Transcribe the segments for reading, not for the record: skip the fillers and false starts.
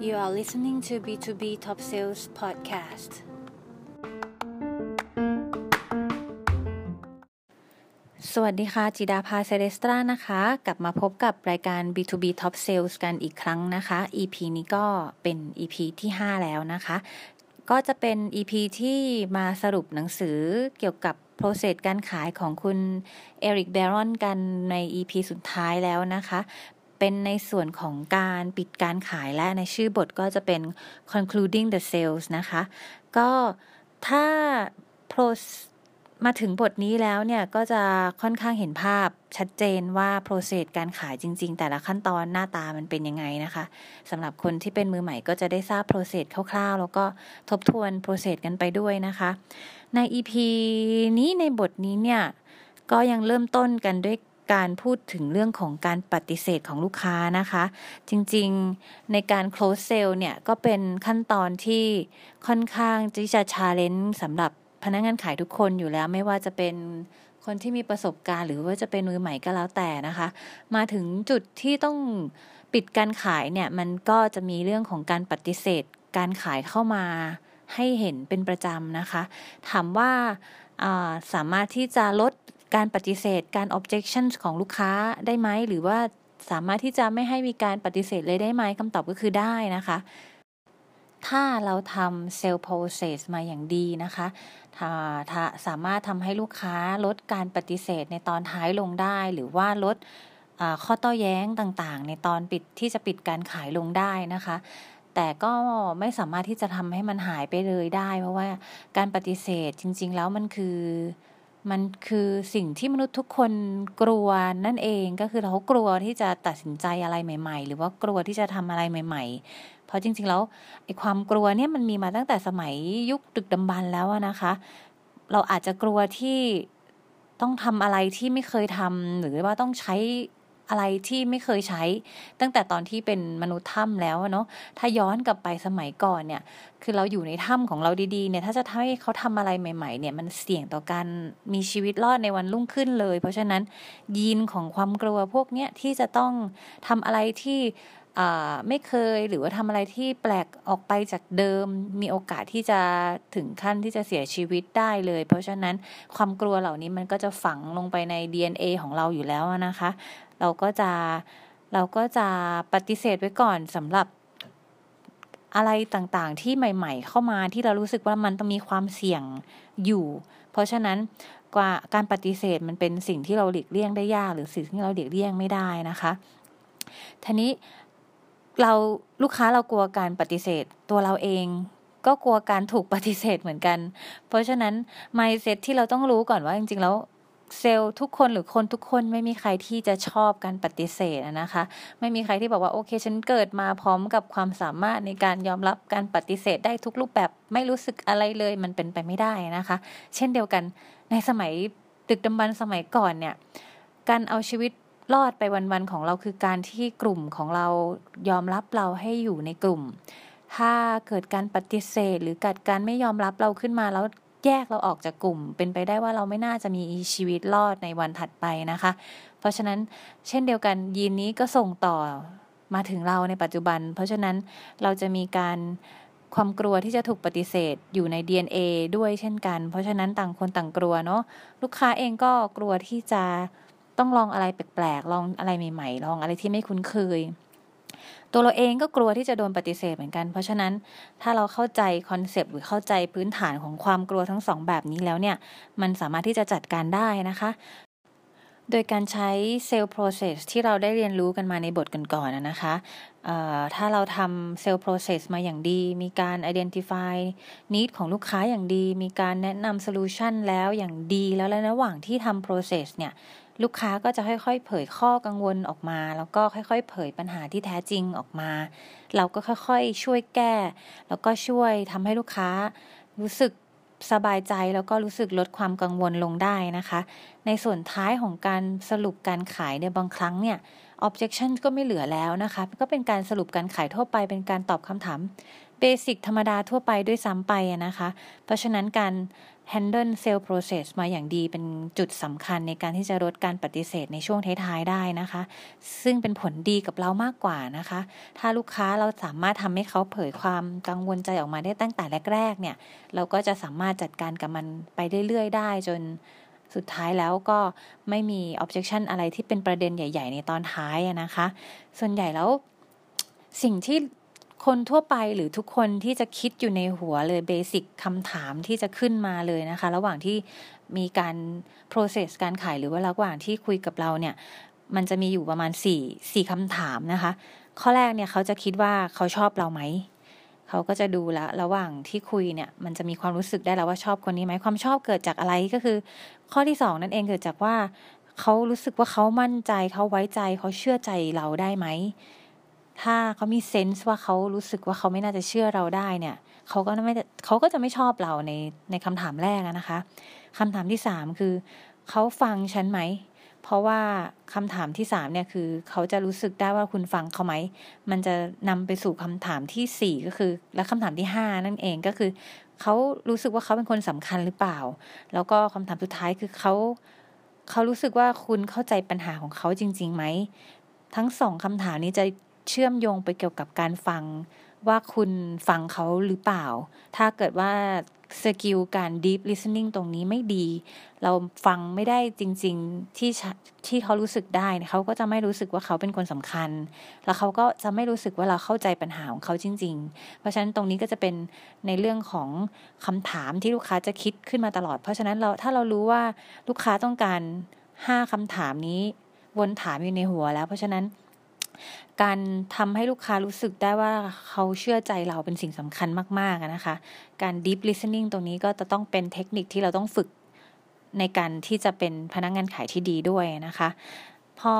You are listening to B2B Top Sales Podcast. สวัสดีค่ะจิดาภาเซเลสตรานะคะกลับมาพบกับรายการ B2B Top Sales กันอีกครั้งนะคะ EP นี้ก็เป็น EP ที่ 5 แล้วนะคะก็จะเป็น EP ที่มาสรุปหนังสือเกี่ยวกับโปรเซสการขายของคุณ Erik Peterson กันใน EP สุดท้ายแล้วนะคะเป็นในส่วนของการปิดการขายและในชื่อบทก็จะเป็น concluding the sales นะคะก็ถ้ามาถึงบทนี้แล้วเนี่ยก็จะค่อนข้างเห็นภาพชัดเจนว่าโปรเซสการขายจริงๆแต่ละขั้นตอนหน้าตามันเป็นยังไงนะคะสำหรับคนที่เป็นมือใหม่ก็จะได้ทราบโปรเซสคร่าวๆแล้วก็ทบทวนโปรเซสกันไปด้วยนะคะใน EP นี้ในบทนี้เนี่ยก็ยังเริ่มต้นกันด้วยการพูดถึงเรื่องของการปฏิเสธของลูกค้านะคะจริงๆในการ close sale เนี่ยก็เป็นขั้นตอนที่ค่อนข้างที่จะ challenge สำหรับพนักงานขายทุกคนอยู่แล้วไม่ว่าจะเป็นคนที่มีประสบการณ์หรือว่าจะเป็นมือใหม่ก็แล้วแต่นะคะมาถึงจุดที่ต้องปิดการขายเนี่ยมันก็จะมีเรื่องของการปฏิเสธการขายเข้ามาให้เห็นเป็นประจำนะคะถามว่าสามารถที่จะลดการปฏิเสธการ objection ของลูกค้าได้ไหมหรือว่าสามารถที่จะไม่ให้มีการปฏิเสธเลยได้ไหมคำตอบก็คือได้นะคะถ้าเราทำ sales process มาอย่างดีนะคะสามารถทำให้ลูกค้าลดการปฏิเสธในตอนท้ายลงได้หรือว่าลดข้อโต้แย้งต่างๆในตอนปิดที่จะปิดการขายลงได้นะคะแต่ก็ไม่สามารถที่จะทำให้มันหายไปเลยได้เพราะว่าการปฏิเสธจริงๆแล้วมันคือสิ่งที่มนุษย์ทุกคนกลัวนั่นเองก็คือเขากลัวที่จะตัดสินใจอะไรใหม่ๆหรือว่ากลัวที่จะทำอะไรใหม่ๆเพราะจริงๆแล้วไอ้ความกลัวเนี่ยมันมีมาตั้งแต่สมัยยุคดึกดำบรรพ์แล้วนะคะเราอาจจะกลัวที่ต้องทำอะไรที่ไม่เคยทำหรือว่าต้องใช้อะไรที่ไม่เคยใช้ตั้งแต่ตอนที่เป็นมนุษย์ถ้ำแล้วเนาะถ้าย้อนกลับไปสมัยก่อนเนี่ยคือเราอยู่ในถ้ำของเราดีๆเนี่ยถ้าจะทำให้เขาทำอะไรใหม่ๆเนี่ยมันเสี่ยงต่อการมีชีวิตรอดในวันรุ่งขึ้นเลยเพราะฉะนั้นยีนของความกลัวพวกเนี้ยที่จะต้องทำอะไรที่ไม่เคยหรือว่าทำอะไรที่แปลกออกไปจากเดิมมีโอกาสที่จะถึงขั้นที่จะเสียชีวิตได้เลยเพราะฉะนั้นความกลัวเหล่านี้มันก็จะฝังลงไปใน DNA ของเราอยู่แล้วนะคะเราก็จะปฏิเสธไว้ก่อนสำหรับอะไรต่างๆที่ใหม่ๆเข้ามาที่เรารู้สึกว่ามันต้องมีความเสี่ยงอยู่เพราะฉะนั้นการปฏิเสธมันเป็นสิ่งที่เราหลีกเลี่ยงได้ยากหรือสิ่งที่เราหลีกเลี่ยงไม่ได้นะคะทีนี้ลูกค้าเรากลัวการปฏิเสธตัวเราเองก็กลัวการถูกปฏิเสธเหมือนกันเพราะฉะนั้น mindset ที่เราต้องรู้ก่อนว่าจริงๆแล้วเซลล์ทุกคนหรือคนทุกคนไม่มีใครที่จะชอบการปฏิเสธนะคะไม่มีใครที่บอกว่าโอเคฉันเกิดมาพร้อมกับความสามารถในการยอมรับการปฏิเสธได้ทุกรูปแบบไม่รู้สึกอะไรเลยมันเป็นไปไม่ได้นะคะเช่นเดียวกันในสมัยดึกดำบรรพ์สมัยก่อนเนี่ยการเอาชีวิตรอดไปวันๆของเราคือการที่กลุ่มของเรายอมรับเราให้อยู่ในกลุ่มถ้าเกิดการปฏิเสธหรือเกิดการไม่ยอมรับเราขึ้นมาแล้วแยกเราออกจากกลุ่มเป็นไปได้ว่าเราไม่น่าจะมีชีวิตรอดในวันถัดไปนะคะเพราะฉะนั้นเช่นเดียวกันยีนนี้ก็ส่งต่อมาถึงเราในปัจจุบันเพราะฉะนั้นเราจะมีความกลัวที่จะถูกปฏิเสธอยู่ใน DNA ด้วยเช่นกันเพราะฉะนั้นต่างคนต่างกลัวเนาะลูกค้าเองก็กลัวที่จะต้องลองอะไรแปลกๆลองอะไรใหม่ๆลองอะไรที่ไม่คุ้นเคยตัวเราเองก็กลัวที่จะโดนปฏิเสธเหมือนกันเพราะฉะนั้นถ้าเราเข้าใจคอนเซปต์หรือเข้าใจพื้นฐานของความกลัวทั้งสองแบบนี้แล้วเนี่ยมันสามารถที่จะจัดการได้นะคะโดยการใช้ Sales Process ที่เราได้เรียนรู้กันมาในบทก่อนๆนะคะถ้าเราทำ Sales Process มาอย่างดีมีการ Identify Need ของลูกค้าอย่างดีมีการแนะนำ Solution แล้วอย่างดีแล้วในระหว่างที่ทำ Process เนี่ยลูกค้าก็จะค่อยๆเผยข้อกังวลออกมาแล้วก็ค่อยๆเผยปัญหาที่แท้จริงออกมาเราก็ค่อยๆช่วยแก้แล้วก็ช่วยทำให้ลูกค้ารู้สึกสบายใจแล้วก็รู้สึกลดความกังวลลงได้นะคะในส่วนท้ายของการสรุปการขายเนี่ยบางครั้งเนี่ย objection ก็ไม่เหลือแล้วนะคะก็เป็นการสรุปการขายทั่วไปเป็นการตอบคำถามเบสิกธรรมดาทั่วไปด้วยซ้ำไปนะคะเพราะฉะนั้นการ handle sale process มาอย่างดีเป็นจุดสำคัญในการที่จะลดการปฏิเสธในช่วงท้ายๆได้นะคะซึ่งเป็นผลดีกับเรามากกว่านะคะถ้าลูกค้าเราสามารถทำให้เขาเผยความกังวลใจออกมาได้ตั้งแต่แรกๆเนี่ยเราก็จะสามารถจัดการกับมันไปเรื่อยๆได้จนสุดท้ายแล้วก็ไม่มี objection อะไรที่เป็นประเด็นใหญ่ๆในตอนท้ายนะคะส่วนใหญ่แล้วสิ่งที่คนทั่วไปหรือทุกคนที่จะคิดอยู่ในหัวเลยเบสิกคำถามที่จะขึ้นมาเลยนะคะระหว่างที่มีการ process การขายหรือว่าระหว่างที่คุยกับเราเนี่ยมันจะมีอยู่ประมาณ4คำถามนะคะข้อแรกเนี่ยเขาจะคิดว่าเขาชอบเราไหมเขาก็จะดูละระหว่างที่คุยเนี่ยมันจะมีความรู้สึกได้แล้วว่าชอบคนนี้ไหมความชอบเกิดจากอะไรก็คือข้อที่2นั่นเองเกิดจากว่าเขารู้สึกว่าเขามั่นใจเขาไว้ใจเขาเชื่อใจเราได้ไหมถ้าเขามีเซนส์ว่าเขารู้สึกว่าเขาไม่น่าจะเชื่อเราได้เนี่ยเขาก็จะไม่ชอบเราในคำถามแรกนะคะคำถามที่3คือเขาฟังฉันไหมเพราะว่าคำถามที่3เนี่ยคือเขาจะรู้สึกได้ว่าคุณฟังเขาไหมมันจะนำไปสู่คำถามที่4ก็คือและคำถามที่5นั่นเองก็คือเขารู้สึกว่าเขาเป็นคนสำคัญหรือเปล่าแล้วก็คำถามสุดท้ายคือเขารู้สึกว่าคุณเข้าใจปัญหาของเขาจริงๆไหมทั้ง2คำถามนี้จะเชื่อมโยงไปเกี่ยวกับการฟังว่าคุณฟังเขาหรือเปล่าถ้าเกิดว่าสกิลการ deep listening ตรงนี้ไม่ดีเราฟังไม่ได้จริงๆที่เขารู้สึกได้เขาก็จะไม่รู้สึกว่าเขาเป็นคนสำคัญแล้วเขาก็จะไม่รู้สึกว่าเราเข้าใจปัญหาของเขาจริงๆเพราะฉะนั้นตรงนี้ก็จะเป็นในเรื่องของคำถามที่ลูกค้าจะคิดขึ้นมาตลอดเพราะฉะนั้นถ้าเรารู้ว่าลูกค้าต้องการ5คำถามนี้วนถามอยู่ในหัวแล้วเพราะฉะนั้นการทำให้ลูกค้ารู้สึกได้ว่าเขาเชื่อใจเราเป็นสิ่งสำคัญมากๆนะคะการ deep listening ตรงนี้ก็จะต้องเป็นเทคนิคที่เราต้องฝึกในการที่จะเป็นพนักงานขายที่ดีด้วยนะคะพอ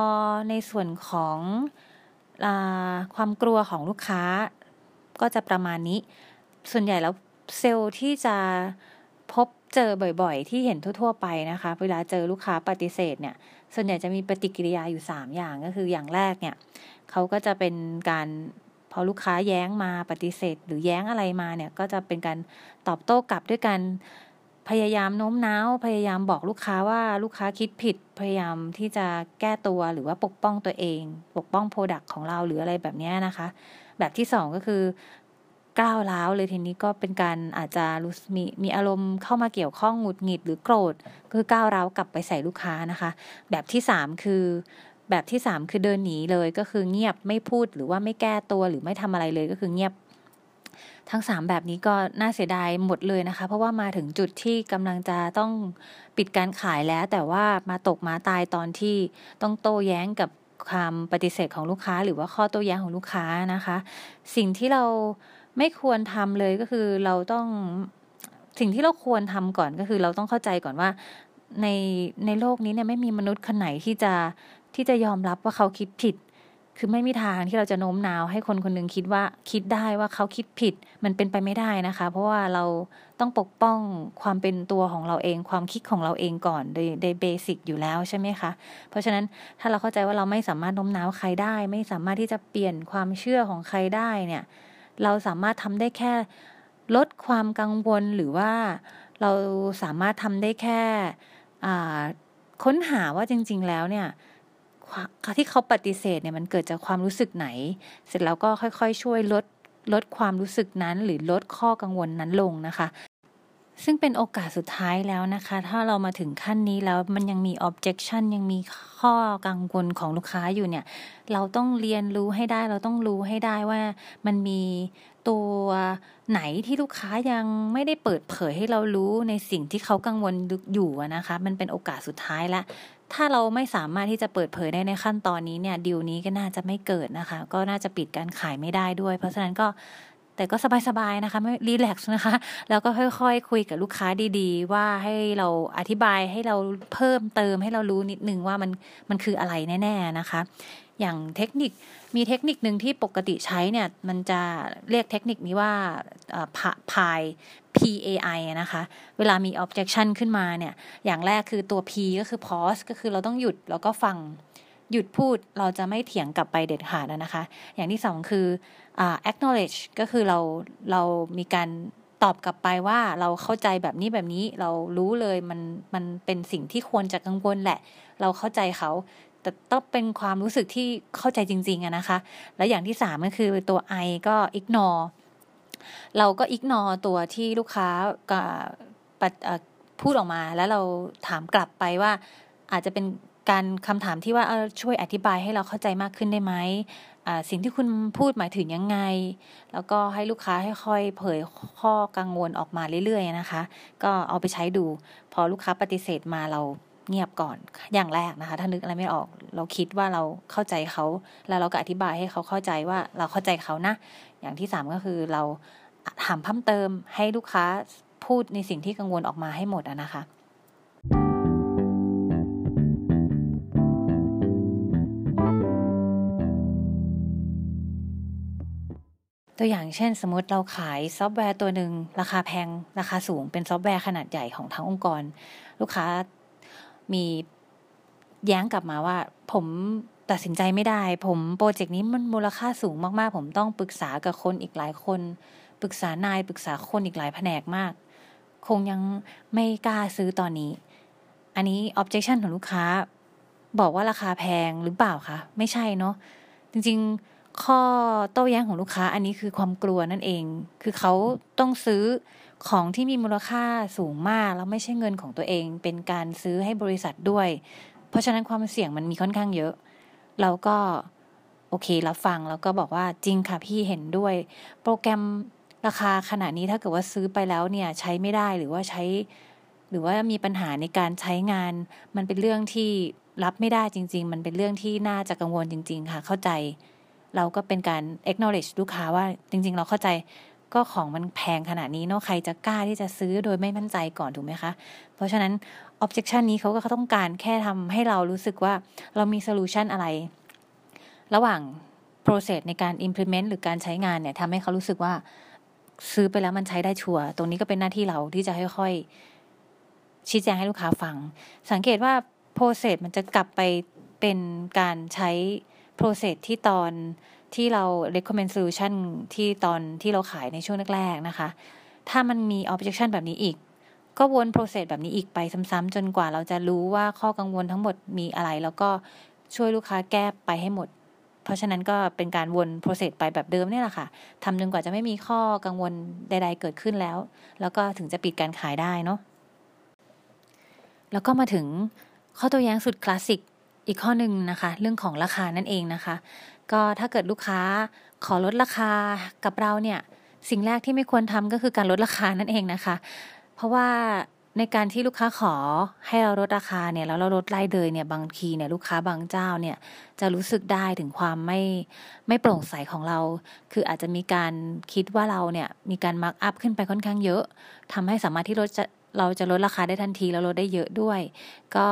ในส่วนของความกลัวของลูกค้าก็จะประมาณนี้ส่วนใหญ่แล้วเซลล์ที่จะพบเจอบ่อยๆที่เห็นทั่วๆไปนะคะเวลาเจอลูกค้าปฏิเสธเนี่ยส่วนใหญ่จะมีปฏิกิริยาอยู่3อย่างก็คืออย่างแรกเนี่ยเขาก็จะเป็นการพอลูกค้าแย้งมาปฏิเสธหรือแย้งอะไรมาเนี่ยก็จะเป็นการตอบโต้กลับด้วยการพยายามโน้มน้าวพยายามบอกลูกค้าว่าลูกค้าคิดผิดพยายามที่จะแก้ตัวหรือว่าปกป้องตัวเองปกป้องโปรดักต์ของเราหรืออะไรแบบนี้นะคะแบบที่2ก็คือก้าวร้าวเลยทีนี้ก็เป็นการอาจจะรู้มีอารมณ์เข้ามาเกี่ยวข้องหงุดหงิดหรือโกรธคือก้าวร้าวกลับไปใส่ลูกค้านะคะแบบที่3คือเดินหนีเลยก็คือเงียบไม่พูดหรือว่าไม่แก้ตัวหรือไม่ทำอะไรเลยก็คือเงียบทั้ง3แบบนี้ก็น่าเสียดายหมดเลยนะคะเพราะว่ามาถึงจุดที่กำลังจะต้องปิดการขายแล้วแต่ว่ามาตกมาตายตอนที่ต้องโต้แย้งกับความปฏิเสธของลูกค้าหรือว่าข้อโต้แย้งของลูกค้านะคะสิ่งที่เราไม่ควรทำเลยก็คือเราต้องสิ่งที่เราควรทำก่อนก็คือเราต้องเข้าใจก่อนว่าในโลกนี้เนี่ยไม่มีมนุษย์คนไหนที่จะยอมรับว่าเขาคิดผิดคือไม่มีทางที่เราจะโน้มน้าวให้คนคนนึงคิดได้ว่าเขาคิดผิดมันเป็นไปไม่ได้นะคะเพราะว่าเราต้องปกป้องความเป็นตัวของเราเองความคิดของเราเองก่อนโดยเบสิกอยู่แล้วใช่ไหมคะเพราะฉะนั้นถ้าเราเข้าใจว่าเราไม่สามารถโน้มน้าวใครได้ไม่สามารถที่จะเปลี่ยนความเชื่อของใครได้เนี่ยเราสามารถทำได้แค่ลดความกังวลหรือว่าเราสามารถทำได้แค่ค้นหาว่าจริงๆแล้วเนี่ยที่เขาปฏิเสธเนี่ยมันเกิดจากความรู้สึกไหนเสร็จแล้วก็ค่อยๆช่วยลดความรู้สึกนั้นหรือลดข้อกังวลนั้นลงนะคะซึ่งเป็นโอกาสสุดท้ายแล้วนะคะถ้าเรามาถึงขั้นนี้แล้วมันยังมี objection ยังมีข้อกังวลของลูกค้าอยู่เนี่ยเราต้องเรียนรู้ให้ได้เราต้องรู้ให้ได้ว่ามันมีตัวไหนที่ลูกค้ายังไม่ได้เปิดเผยให้เรารู้ในสิ่งที่เขากังวลอยู่นะคะมันเป็นโอกาสสุดท้ายละถ้าเราไม่สามารถที่จะเปิดเผยได้ในขั้นตอนนี้เนี่ยดีลนี้ก็น่าจะไม่เกิดนะคะก็น่าจะปิดการขายไม่ได้ด้วยเพราะฉะนั้นก็แต่ก็สบายๆนะคะไม่รีแลกซ์นะคะแล้วก็ค่อยๆคุยกับลูกค้าดีๆว่าให้เราอธิบายให้เราเพิ่มเติมให้เรารู้นิดนึงว่ามันคืออะไรแน่ๆนะคะอย่างเทคนิคมีเทคนิคนึงที่ปกติใช้เนี่ยมันจะเรียกเทคนิคนี้ว่าPAI PAI นะคะเวลามี objection ขึ้นมาเนี่ยอย่างแรกคือตัว P ก็คือ pause ก็คือเราต้องหยุดแล้วก็ฟังหยุดพูดเราจะไม่เถียงกลับไปเด็ดขาดนะคะอย่างที่2คือacknowledge ก็คือเรามีการ ตอบกลับไปว่าเราเข้าใจแบบนี้แบบนี้เรารู้เลยมันเป็นสิ่งที่ควรจะกังวลแหละเราเข้าใจเขาแต่ต้องเป็นความรู้สึกที่เข้าใจจริงๆอะนะคะและอย่างที่3ก็คือตัว I ก็ ignore เราก็ ignore ตัวที่ลูกค้าพูดออกมาแล้วเราถามกลับไปว่าอาจจะเป็นการคำถามที่ว่าช่วยอธิบายให้เราเข้าใจมากขึ้นได้ไหมสิ่งที่คุณพูดหมายถึงยังไงแล้วก็ให้ลูกค้าค่อยๆเผยข้อกังวลออกมาเรื่อยๆนะคะก็เอาไปใช้ดูพอลูกค้าปฏิเสธมาเราเงียบก่อนอย่างแรกนะคะถ้านึกอะไรไม่ออกเราคิดว่าเราเข้าใจเขาแล้วเราก็อธิบายให้เขาเข้าใจว่าเราเข้าใจเขานะอย่างที่3ก็คือเราถามเพิ่มเติมให้ลูกค้าพูดในสิ่งที่กังวลออกมาให้หมดนะคะตัวอย่างเช่นสมมติเราขายซอฟต์แวร์ตัวหนึ่งราคาแพงราคาสูงเป็นซอฟต์แวร์ขนาดใหญ่ของทั้งองค์กรลูกค้ามีแย้งกลับมาว่าผมตัดสินใจไม่ได้ผมโปรเจกต์นี้มันมูลค่าสูงมากๆผมต้องปรึกษากับคนอีกหลายคนปรึกษานายปรึกษาคนอีกหลายแผนกมากคงยังไม่กล้าซื้อตอนนี้อันนี้ objection ของลูกค้าบอกว่าราคาแพงหรือเปล่าคะไม่ใช่เนาะจริงๆข้อโต้แย้งของลูกค้าอันนี้คือความกลัวนั่นเองคือเขาต้องซื้อของที่มีมูลค่าสูงมากแล้วไม่ใช่เงินของตัวเองเป็นการซื้อให้บริษัทด้วยเพราะฉะนั้นความเสี่ยงมันมีค่อนข้างเยอะเราก็โอเครับฟังแล้วก็บอกว่าจริงค่ะพี่เห็นด้วยโปรแกรมราคาขนาดนี้ถ้าเกิดว่าซื้อไปแล้วเนี่ยใช้ไม่ได้หรือว่าใช้หรือว่ามีปัญหาในการใช้งานมันเป็นเรื่องที่รับไม่ได้จริงๆมันเป็นเรื่องที่น่าจะกังวลจริงๆค่ะเข้าใจเราก็เป็นการ acknowledge ลูกค้าว่าจริงๆเราเข้าใจก็ของมันแพงขนาดนี้เนาะใครจะกล้าที่จะซื้อโดยไม่มั่นใจก่อนถูกไหมคะเพราะฉะนั้น objection นี้เขาก็ต้องการแค่ทำให้เรารู้สึกว่าเรามี solution อะไรระหว่าง process ในการ implement หรือการใช้งานเนี่ยทำให้เขารู้สึกว่าซื้อไปแล้วมันใช้ได้ชัวร์ตรงนี้ก็เป็นหน้าที่เราที่จะค่อยๆชี้แจงให้ลูกค้าฟังสังเกตว่า process มันจะกลับไปเป็นการใช้โปรเซสที่ตอนที่เรา recommend solution ที่ตอนที่เราขายในช่วงแรกๆนะคะถ้ามันมี objection แบบนี้อีกก็วนโปรเซสแบบนี้อีกไปซ้ำๆจนกว่าเราจะรู้ว่าข้อกังวลทั้งหมดมีอะไรแล้วก็ช่วยลูกค้าแก้ไปให้หมดเพราะฉะนั้นก็เป็นการวนโปรเซสไปแบบเดิมนี่แหละค่ะทำจนกว่าจะไม่มีข้อกังวลใดๆเกิดขึ้นแล้วแล้วก็ถึงจะปิดการขายได้เนาะแล้วก็มาถึงข้อตัวอย่างสุดคลาสสิกอีกข้อหนึ่งนะคะเรื่องของราคานั่นเองนะคะก็ถ้าเกิดลูกค้าขอลดราคากับเราเนี่ยสิ่งแรกที่ไม่ควรทำก็คือการลดราคานั่นเองนะคะเพราะว่าในการที่ลูกค้าขอให้เราลดราคาเนี่ยแล้วเราลดไล่เลยเนี่ยบางทีเนี่ยลูกค้าบางเจ้าเนี่ยจะรู้สึกได้ถึงความไม่โปร่งใสของเราคืออาจจะมีการคิดว่าเราเนี่ยมีการมาร์คอัพขึ้นไปค่อนข้างเยอะทำให้สามารถที่เราจะลดราคาได้ทันทีแล้วลดได้เยอะด้วยก็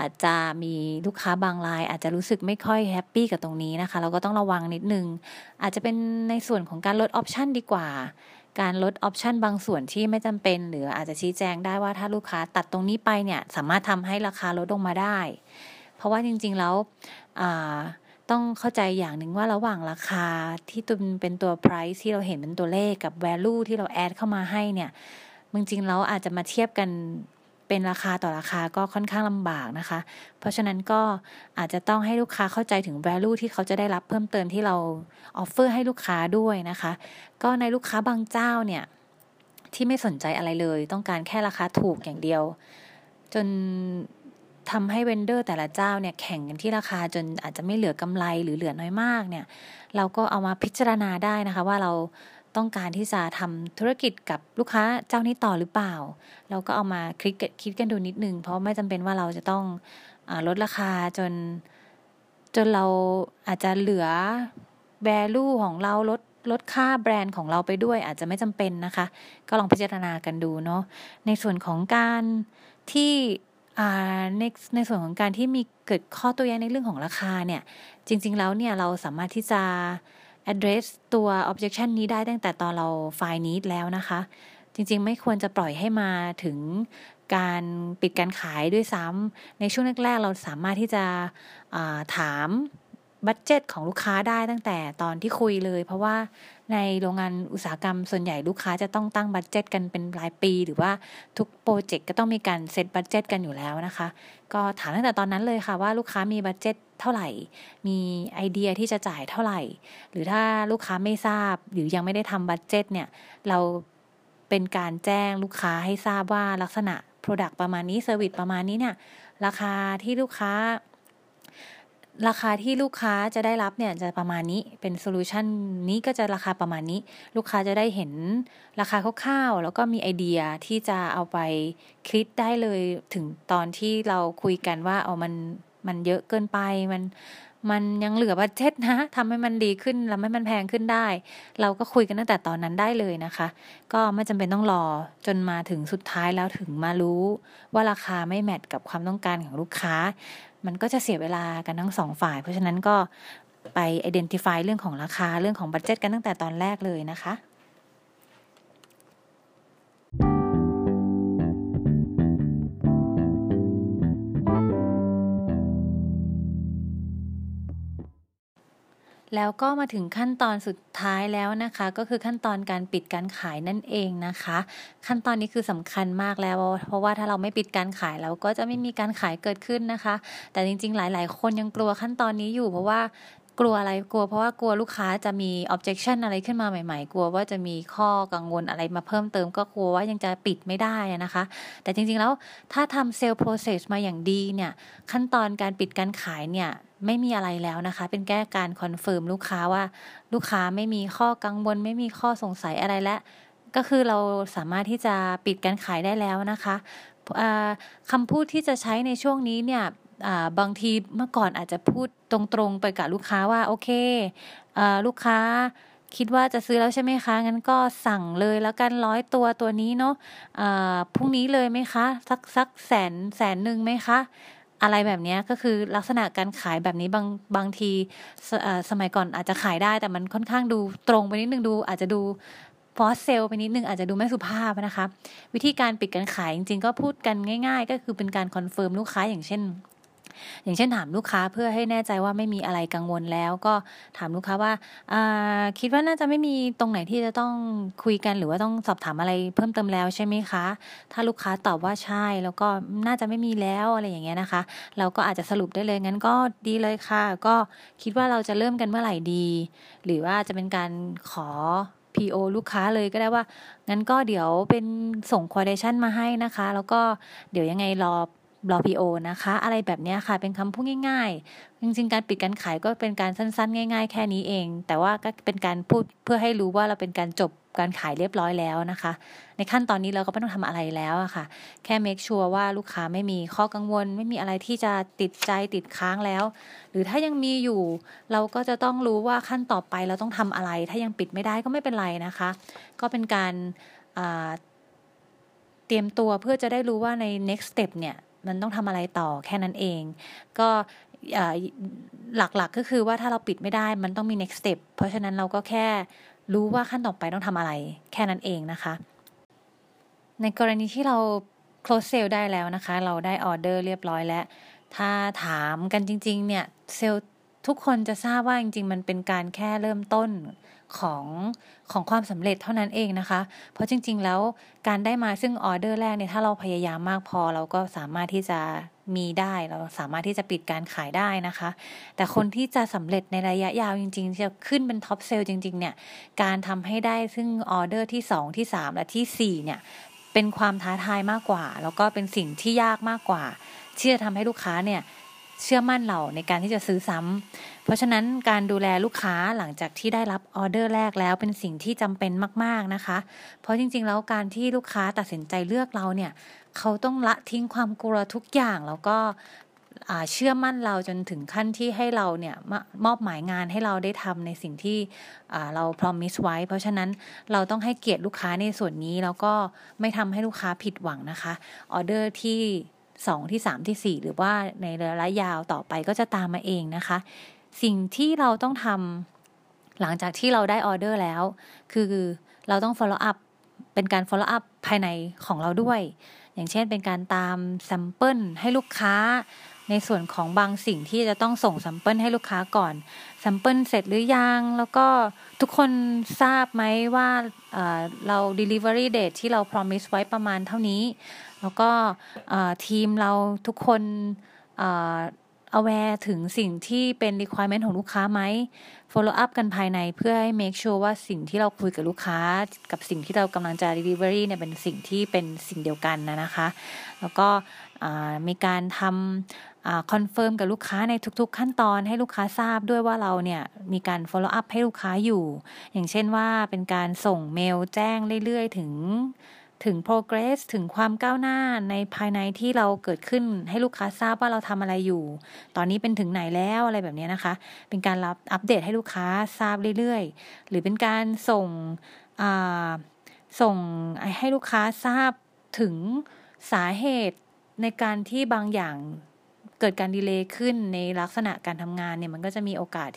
อาจจะมีลูกค้าบางรายอาจจะรู้สึกไม่ค่อยแฮปปี้กับตรงนี้นะคะเราก็ต้องระวังนิดนึงอาจจะเป็นในส่วนของการลดออปชันดีกว่าการลดออปชันบางส่วนที่ไม่จำเป็นหรืออาจจะชี้แจงได้ว่าถ้าลูกค้าตัดตรงนี้ไปเนี่ยสามารถทำให้ราคาลดลงมาได้เพราะว่าจริงๆแล้วต้องเข้าใจอย่างหนึ่งว่าระหว่างราคาที่ตุนเป็นตัว price ที่เราเห็นเป็นตัวเลขกับ value ที่เราแอดเข้ามาให้เนี่ยจริงๆแล้วอาจจะมาเทียบกันเป็นราคาต่อราคาก็ค่อนข้างลำบากนะคะเพราะฉะนั้นก็อาจจะต้องให้ลูกค้าเข้าใจถึง value ที่เขาจะได้รับเพิ่มเติมที่เรา offer ให้ลูกค้าด้วยนะคะก็ในลูกค้าบางเจ้าเนี่ยที่ไม่สนใจอะไรเลยต้องการแค่ราคาถูกอย่างเดียวจนทำให้เวนเดอร์แต่ละเจ้าเนี่ยแข่งกันที่ราคาจนอาจจะไม่เหลือกำไรหรือเหลือน้อยมากเนี่ยเราก็เอามาพิจารณาได้นะคะว่าเราต้องการที่จะทำธุรกิจกับลูกค้าเจ้านี้ต่อหรือเปล่าเราก็เอามาคิดกันดูนิดนึงเพราะไม่จำเป็นว่าเราจะต้องลดราคาจนเราอาจจะเหลือ value ของเราลดค่าแบรนด์ของเราไปด้วยอาจจะไม่จำเป็นนะคะก็ลองพิจารณากันดูเนาะในส่วนของการที่ในส่วนของการที่มีเกิดข้อโต้แย้งในเรื่องของราคาเนี่ยจริงๆแล้วเนี่ยเราสามารถที่จะaddress ตัว objection นี้ได้ตั้งแต่ตอนเรา file need แล้วนะคะจริงๆไม่ควรจะปล่อยให้มาถึงการปิดการขายด้วยซ้ำในช่วงแรกๆเราสามารถที่จะถาม บัดเจ็ตของลูกค้าได้ตั้งแต่ตอนที่คุยเลยเพราะว่าในโรงงานอุตสาหกรรมส่วนใหญ่ลูกค้าจะต้องตั้งบัดเจ็ตกันเป็นรายปีหรือว่าทุกโปรเจกต์ก็ต้องมีการเซตบัดเจ็ตกันอยู่แล้วนะคะก็ถามตั้งแต่ตอนนั้นเลยค่ะว่าลูกค้ามีบัดเจ็ตเท่าไหร่มีไอเดียที่จะจ่ายเท่าไหร่หรือถ้าลูกค้าไม่ทราบหรือยังไม่ได้ทำบัดเจ็ตเนี่ยเราเป็นการแจ้งลูกค้าให้ทราบว่าลักษณะโปรดักต์ประมาณนี้เซอร์วิสประมาณนี้เนี่ยราคาที่ลูกค้าจะได้รับเนี่ยจะประมาณนี้เป็นโซลูชันนี้ก็จะราคาประมาณนี้ลูกค้าจะได้เห็นราคาคร่าวๆแล้วก็มีไอเดียที่จะเอาไปคิดได้เลยถึงตอนที่เราคุยกันว่าเอามันเยอะเกินไปมันยังเหลือบัดเจ็ตนะทำให้มันดีขึ้นทำให้มันแพงขึ้นได้เราก็คุยกันตั้งแต่ตอนนั้นได้เลยนะคะก็ไม่จำเป็นต้องรอจนมาถึงสุดท้ายแล้วถึงมารู้ว่าราคาไม่แมทกับความต้องการของลูกค้ามันก็จะเสียเวลากันทั้งสองฝ่ายเพราะฉะนั้นก็ไป identify เรื่องของราคาเรื่องของบัดเจ็ตกันตั้งแต่ตอนแรกเลยนะคะแล้วก็มาถึงขั้นตอนสุดท้ายแล้วนะคะก็คือขั้นตอนการปิดการขายนั่นเองนะคะขั้นตอนนี้คือสำคัญมากแล้วเพราะว่าถ้าเราไม่ปิดการขายเราก็จะไม่มีการขายเกิดขึ้นนะคะแต่จริงๆหลายๆคนยังกลัวขั้นตอนนี้อยู่เพราะว่ากลัวอะไรกลัวเพราะว่ากลัวลูกค้าจะมี objection อะไรขึ้นมาใหม่ๆกลัวว่าจะมีข้อกังวลอะไรมาเพิ่มเติมก็กลัวว่ายังจะปิดไม่ได้นะคะแต่จริงๆแล้วถ้าทำ sales process มาอย่างดีเนี่ยขั้นตอนการปิดการขายเนี่ยไม่มีอะไรแล้วนะคะเป็นแค่การคอนเฟิร์มลูกค้าว่าลูกค้าไม่มีข้อกังวลไม่มีข้อสงสัยอะไรและก็คือเราสามารถที่จะปิดการขายได้แล้วนะคะคำพูดที่จะใช้ในช่วงนี้เนี่ยบางทีเมื่อก่อนอาจจะพูดตรงๆไปกับลูกค้าว่าโอเคลูกค้าคิดว่าจะซื้อแล้วใช่ไหมคะงั้นก็สั่งเลยแล้วกัน100ตัวนี้เนาะพรุ่งนี้เลยไหมคะสักแสนนึงไหมคะอะไรแบบนี้ก็คือลักษณะการขายแบบนี้บางทีสมัยก่อนอาจจะขายได้แต่มันค่อนข้างดูตรงไปนิดนึงดูอาจจะดูฟอสเซลไปนิดนึงอาจจะดูไม่สุภาพนะคะวิธีการปิดการขายจริงๆก็พูดกันง่ายๆก็คือเป็นการคอนเฟิร์มลูกค้าอย่างเช่นถามลูกค้าเพื่อให้แน่ใจว่าไม่มีอะไรกังวลแล้วก็ถามลูกค้าว่าคิดว่าน่าจะไม่มีตรงไหนที่จะต้องคุยกันหรือว่าต้องสอบถามอะไรเพิ่มเติมแล้วใช่ไหมคะถ้าลูกค้าตอบว่าใช่แล้วก็น่าจะไม่มีแล้วอะไรอย่างเงี้ยนะคะเราก็อาจจะสรุปได้เลยงั้นก็ดีเลยค่ะก็คิดว่าเราจะเริ่มกันเมื่อไหร่ดีหรือว่าจะเป็นการขอPO ลูกค้าเลยก็ได้ว่างั้นก็เดี๋ยวเป็นส่ง quotation มาให้นะคะแล้วก็เดี๋ยวยังไงรอ PO นะคะอะไรแบบนี้ค่ะเป็นคำพูดง่ายๆจริงๆการปิดการขายก็เป็นการสั้นๆง่ายๆแค่นี้เองแต่ว่าก็เป็นการพูดเพื่อให้รู้ว่าเราเป็นการจบการขายเรียบร้อยแล้วนะคะในขั้นตอนนี้เราก็ไม่ต้องทำอะไรแล้วอะค่ะแค่ make sure ว่าลูกค้าไม่มีข้อกังวลไม่มีอะไรที่จะติดใจติดค้างแล้วหรือถ้ายังมีอยู่เราก็จะต้องรู้ว่าขั้นต่อไปเราต้องทำอะไรถ้ายังปิดไม่ได้ก็ไม่เป็นไรนะคะก็เป็นการเตรียมตัวเพื่อจะได้รู้ว่าใน next step เนี่ยมันต้องทำอะไรต่อแค่นั้นเองก็หลักๆก็คือว่าถ้าเราปิดไม่ได้มันต้องมี next step เพราะฉะนั้นเราก็แค่รู้ว่าขั้นต่อไปต้องทำอะไรแค่นั้นเองนะคะในกรณีที่เรา close sale ได้แล้วนะคะเราได้ออเดอร์เรียบร้อยแล้วถ้าถามกันจริงๆเนี่ยเซลทุกคนจะทราบว่าจริงๆมันเป็นการแค่เริ่มต้นของความสำเร็จเท่านั้นเองนะคะเพราะจริงๆแล้วการได้มาซึ่งออเดอร์แรกเนี่ยถ้าเราพยายามมากพอเราก็สามารถที่จะมีได้เราสามารถที่จะปิดการขายได้นะคะแต่คนที่จะสำเร็จในระยะยาวจริงๆจะขึ้นเป็นท็อปเซลล์จริงๆเนี่ยการทำให้ได้ซึ่งออเดอร์ที่2ที่3และที่4เนี่ยเป็นความท้าทายมากกว่าแล้วก็เป็นสิ่งที่ยากมากกว่าที่จะทำให้ลูกค้าเนี่ยเชื่อมั่นเราในการที่จะซื้อซ้ำเพราะฉะนั้นการดูแลลูกค้าหลังจากที่ได้รับออเดอร์แรกแล้วเป็นสิ่งที่จำเป็นมากๆนะคะเพราะจริงๆแล้วการที่ลูกค้าตัดสินใจเลือกเราเนี่ยเขาต้องละทิ้งความกลัวทุกอย่างแล้วก็เชื่อมั่นเราจนถึงขั้นที่ให้เราเนี่ยมอบหมายงานให้เราได้ทำในสิ่งที่เราพรอมิสไว้เพราะฉะนั้นเราต้องให้เกียรติลูกค้าในส่วนนี้แล้วก็ไม่ทำให้ลูกค้าผิดหวังนะคะออเดอร์ที่2ที่3ที่4หรือว่าในระยะยาวต่อไปก็จะตามมาเองนะคะสิ่งที่เราต้องทำหลังจากที่เราได้ออเดอร์แล้วคือเราต้อง follow up เป็นการ follow up ภายในของเราด้วยอย่างเช่นเป็นการตามแซมเปิลให้ลูกค้า ในส่วนของบางสิ่งที่จะต้องส่งแซมเปิลให้ลูกค้าก่อนแซมเปิลเสร็จหรือยังแล้วก็ทุกคนทราบไหมว่าเรา delivery date ที่เรา promise ไว้ประมาณเท่านี้แล้วก็ทีมเราทุกคน aware ถึงสิ่งที่เป็น requirement ของลูกค้าไหม follow up กันภายในเพื่อให้ make sure ว่าสิ่งที่เราคุยกับลูกค้ากับสิ่งที่เรากำลังจะ delivery เนี่ยเป็นสิ่งที่เป็นสิ่งเดียวกันนะคะแล้วก็มีการทำconfirm กับลูกค้าในทุกๆขั้นตอนให้ลูกค้าทราบด้วยว่าเราเนี่ยมีการ follow up ให้ลูกค้าอยู่อย่างเช่นว่าเป็นการส่งเมลแจ้งเรื่อยๆถึง progress ถึงความก้าวหน้าในภายในที่เราเกิดขึ้นให้ลูกค้าทราบว่าเราทำอะไรอยู่ตอนนี้เป็นถึงไหนแล้วอะไรแบบนี้นะคะเป็นการรับอัปเดตให้ลูกค้าทราบเรื่อยๆหรือเป็นการส่งให้ลูกค้าทราบถึงสาเหตุในการที่บางอย่างเกิดการดีเลย์ขึ้นในลักษณะการทำงานเนี่ยมันก็จะมีโอกาส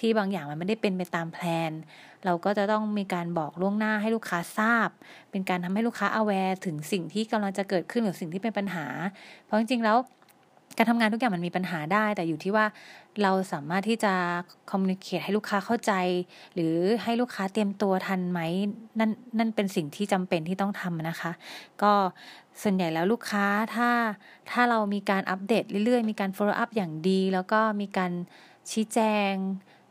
ที่บางอย่างมันไม่ได้เป็นไปตามแพลนเราก็จะต้องมีการบอกล่วงหน้าให้ลูกค้าทราบเป็นการทำให้ลูกค้า aware ถึงสิ่งที่กำลังจะเกิดขึ้นหรือสิ่งที่เป็นปัญหาเพราะจริงๆแล้วการทำงานทุกอย่างมันมีปัญหาได้แต่อยู่ที่ว่าเราสามารถที่จะ communicate ให้ลูกค้าเข้าใจหรือให้ลูกค้าเตรียมตัวทันไหมนั่นเป็นสิ่งที่จำเป็นที่ต้องทำนะคะก็ส่วนใหญ่แล้วลูกค้าถ้าเรามีการอัปเดตเรื่อยๆมีการ follow up อย่างดีแล้วก็มีการชี้แจง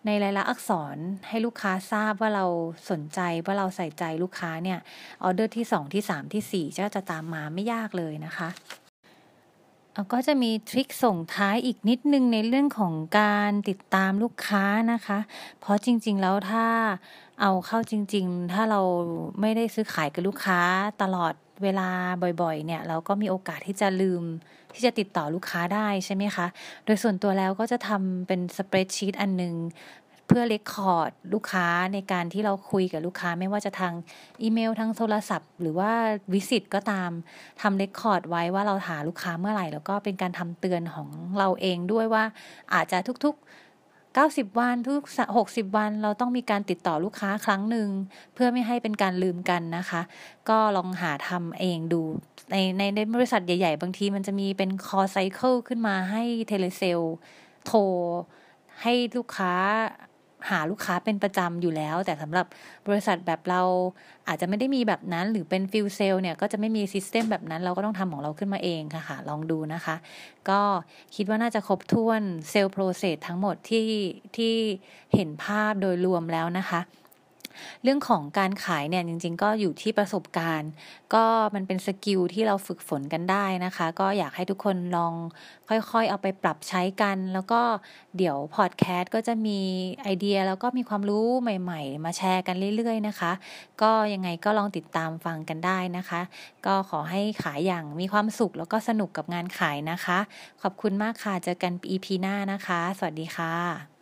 ในรายละอักษรให้ลูกค้าทราบว่าเราสนใจว่าเราใส่ใจลูกค้าเนี่ยออเดอร์ที่2ที่3ที่4จะตามมาไม่ยากเลยนะคะก็จะมีทริคส่งท้ายอีกนิดนึงในเรื่องของการติดตามลูกค้านะคะเพราะจริงๆแล้วถ้าเอาเข้าจริงๆถ้าเราไม่ได้ซื้อขายกับลูกค้าตลอดเวลาบ่อยๆเนี่ยเราก็มีโอกาสที่จะลืมที่จะติดต่อลูกค้าได้ใช่ไหมคะโดยส่วนตัวแล้วก็จะทำเป็นสเปรดชีตอันนึงเพื่อเรคคอร์ดลูกค้าในการที่เราคุยกับลูกค้าไม่ว่าจะทางอีเมลทางโทรศัพท์หรือว่าวิสิตก็ตามทำเรคคอร์ดไว้ว่าเราหาลูกค้าเมื่อไหร่แล้วก็เป็นการทำเตือนของเราเองด้วยว่าอาจจะทุกๆ90วันทุก60วันเราต้องมีการติดต่อลูกค้าครั้งหนึ่งเพื่อไม่ให้เป็นการลืมกันนะคะก็ลองหาทำเองดูในบริษัทใหญ่ๆบางทีมันจะมีเป็น call cycle ขึ้นมาให้เทเลเซลโทรให้ลูกค้าหาลูกค้าเป็นประจำอยู่แล้วแต่สำหรับบริษัทแบบเราอาจจะไม่ได้มีแบบนั้นหรือเป็นฟิลเซลเนี่ยก็จะไม่มีซิสเต็มแบบนั้นเราก็ต้องทำของเราขึ้นมาเองค่ะลองดูนะคะก็คิดว่าน่าจะครบถ้วนเซลล์โปรเซสทั้งหมดที่เห็นภาพโดยรวมแล้วนะคะเรื่องของการขายเนี่ยจริงๆก็อยู่ที่ประสบการณ์ก็มันเป็นสกิลที่เราฝึกฝนกันได้นะคะก็อยากให้ทุกคนลองค่อยๆเอาไปปรับใช้กันแล้วก็เดี๋ยวพอดแคสต์ก็จะมีไอเดียแล้วก็มีความรู้ใหม่ๆมาแชร์กันเรื่อยๆนะคะก็ยังไงก็ลองติดตามฟังกันได้นะคะก็ขอให้ขายอย่างมีความสุขแล้วก็สนุกกับงานขายนะคะขอบคุณมากค่ะเจอกัน EP หน้านะคะสวัสดีค่ะ